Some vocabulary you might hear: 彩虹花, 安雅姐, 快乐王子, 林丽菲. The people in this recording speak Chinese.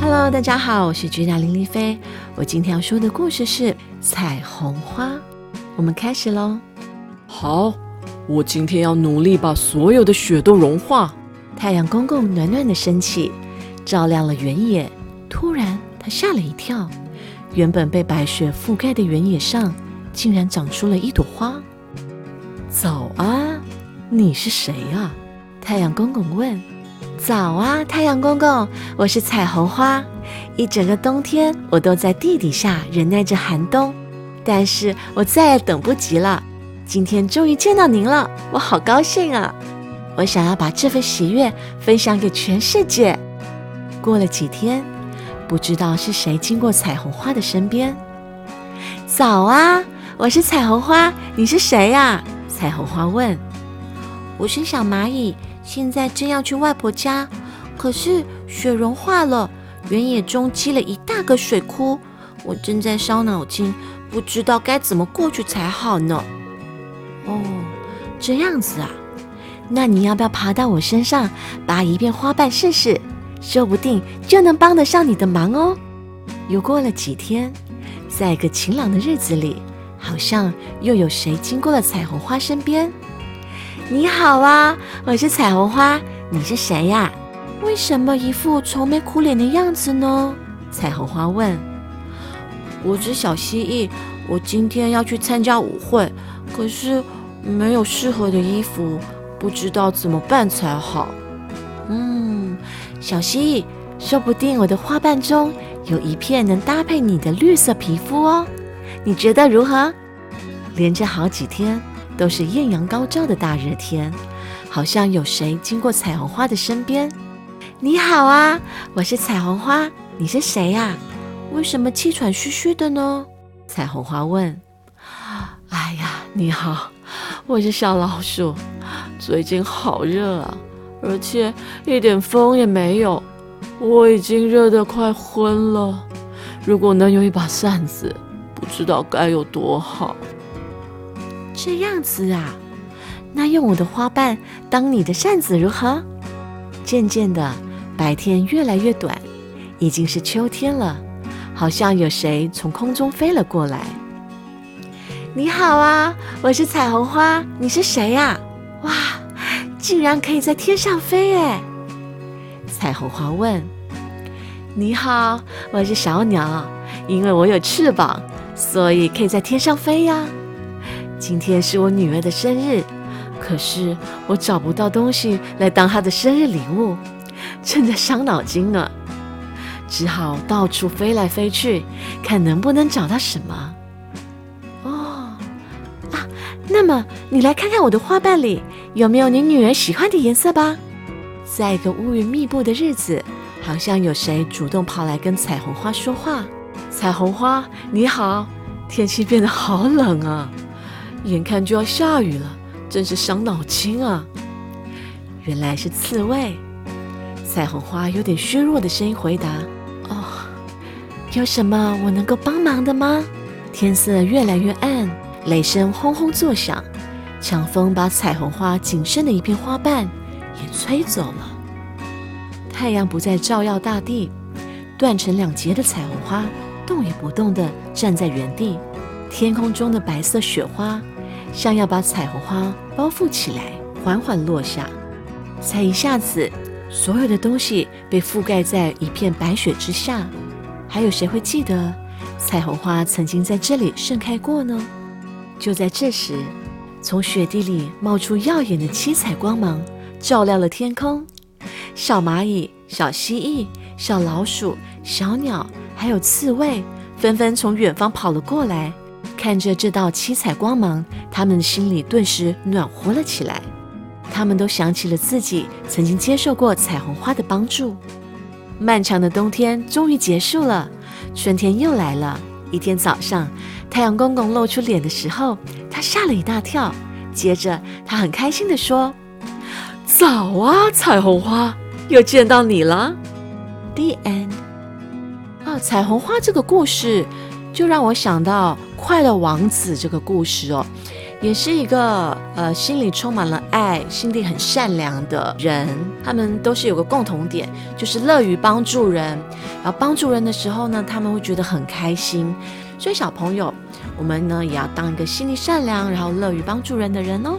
Hello， 大家好，我是局长林丽菲。我今天要说的故事是彩虹花。我们开始咯。好，我今天要努力把所有的雪都融化。太阳公公暖暖的升起，照亮了原野。突然他吓了一跳，原本被白雪覆盖的原野上竟然长出了一朵花。早啊，你是谁啊？太阳公公问。早啊，太阳公公，我是彩虹花。一整个冬天我都在地底下忍耐着寒冬，但是我再也等不及了，今天终于见到您了，我好高兴啊，我想要把这份喜悦分享给全世界。过了几天，不知道是谁经过彩虹花的身边。早啊，我是彩虹花，你是谁啊？彩虹花问。我是小蚂蚁，现在正要去外婆家，可是雪融化了，原野中积了一大个水窟，我正在伤脑筋，不知道该怎么过去才好呢。哦，这样子啊，那你要不要爬到我身上拔一片花瓣试试，说不定就能帮得上你的忙哦。又过了几天，在一个晴朗的日子里，好像又有谁经过了彩虹花身边。你好啊，我是彩虹花，你是谁呀？为什么一副愁眉苦脸的样子呢？彩虹花问。我是小蜥蜴，我今天要去参加舞会，可是没有适合的衣服，不知道怎么办才好。小蜥蜴，说不定我的花瓣中有一片能搭配你的绿色皮肤哦，你觉得如何？连着好几天都是艳阳高照的大热天，好像有谁经过彩虹花的身边。你好啊，我是彩虹花，你是谁呀？为什么气喘吁吁的呢？彩虹花问。哎呀，你好，我是小老鼠，最近好热啊，而且一点风也没有，我已经热得快昏了，如果能有一把扇子，不知道该有多好。这样子啊，那用我的花瓣当你的扇子如何？渐渐的，白天越来越短，已经是秋天了，好像有谁从空中飞了过来。你好啊，我是彩虹花，你是谁啊？哇，竟然可以在天上飞耶！彩虹花问。你好，我是小鸟，因为我有翅膀，所以可以在天上飞呀。今天是我女儿的生日，可是我找不到东西来当她的生日礼物，正在伤脑筋呢，只好到处飞来飞去，看能不能找到什么。那么你来看看我的花瓣里有没有你女儿喜欢的颜色吧。在一个乌云密布的日子，好像有谁主动跑来跟彩虹花说话。彩虹花，你好，天气变得好冷啊，眼看就要下雨了，真是伤脑筋啊。原来是刺猬。彩虹花有点虚弱的声音回答。哦，有什么我能够帮忙的吗？天色越来越暗，雷声轰轰作响，强风把彩虹花仅剩的一片花瓣也吹走了。太阳不再照耀大地，断成两截的彩虹花动也不动地站在原地。天空中的白色雪花像要把彩虹花包覆起来，缓缓落下。才一下子，所有的东西被覆盖在一片白雪之下。还有谁会记得彩虹花曾经在这里盛开过呢？就在这时，从雪地里冒出耀眼的七彩光芒，照亮了天空。小蚂蚁、小蜥蜴、小老鼠、小鸟还有刺猬纷纷从远方跑了过来，看着这道七彩光芒，他们的心里顿时暖和了起来。他们都想起了自己曾经接受过彩虹花的帮助。漫长的冬天终于结束了，春天又来了。一天早上，太阳公公露出脸的时候，他吓了一大跳，接着他很开心地说：早啊，彩虹花，又见到你了。 The end。 彩虹花这个故事就让我想到快乐王子这个故事哦，也是一个心里充满了爱，心地很善良的人。他们都是有个共同点，就是乐于帮助人，然后帮助人的时候呢，他们会觉得很开心。所以小朋友，我们呢也要当一个心地善良，然后乐于帮助人的人哦。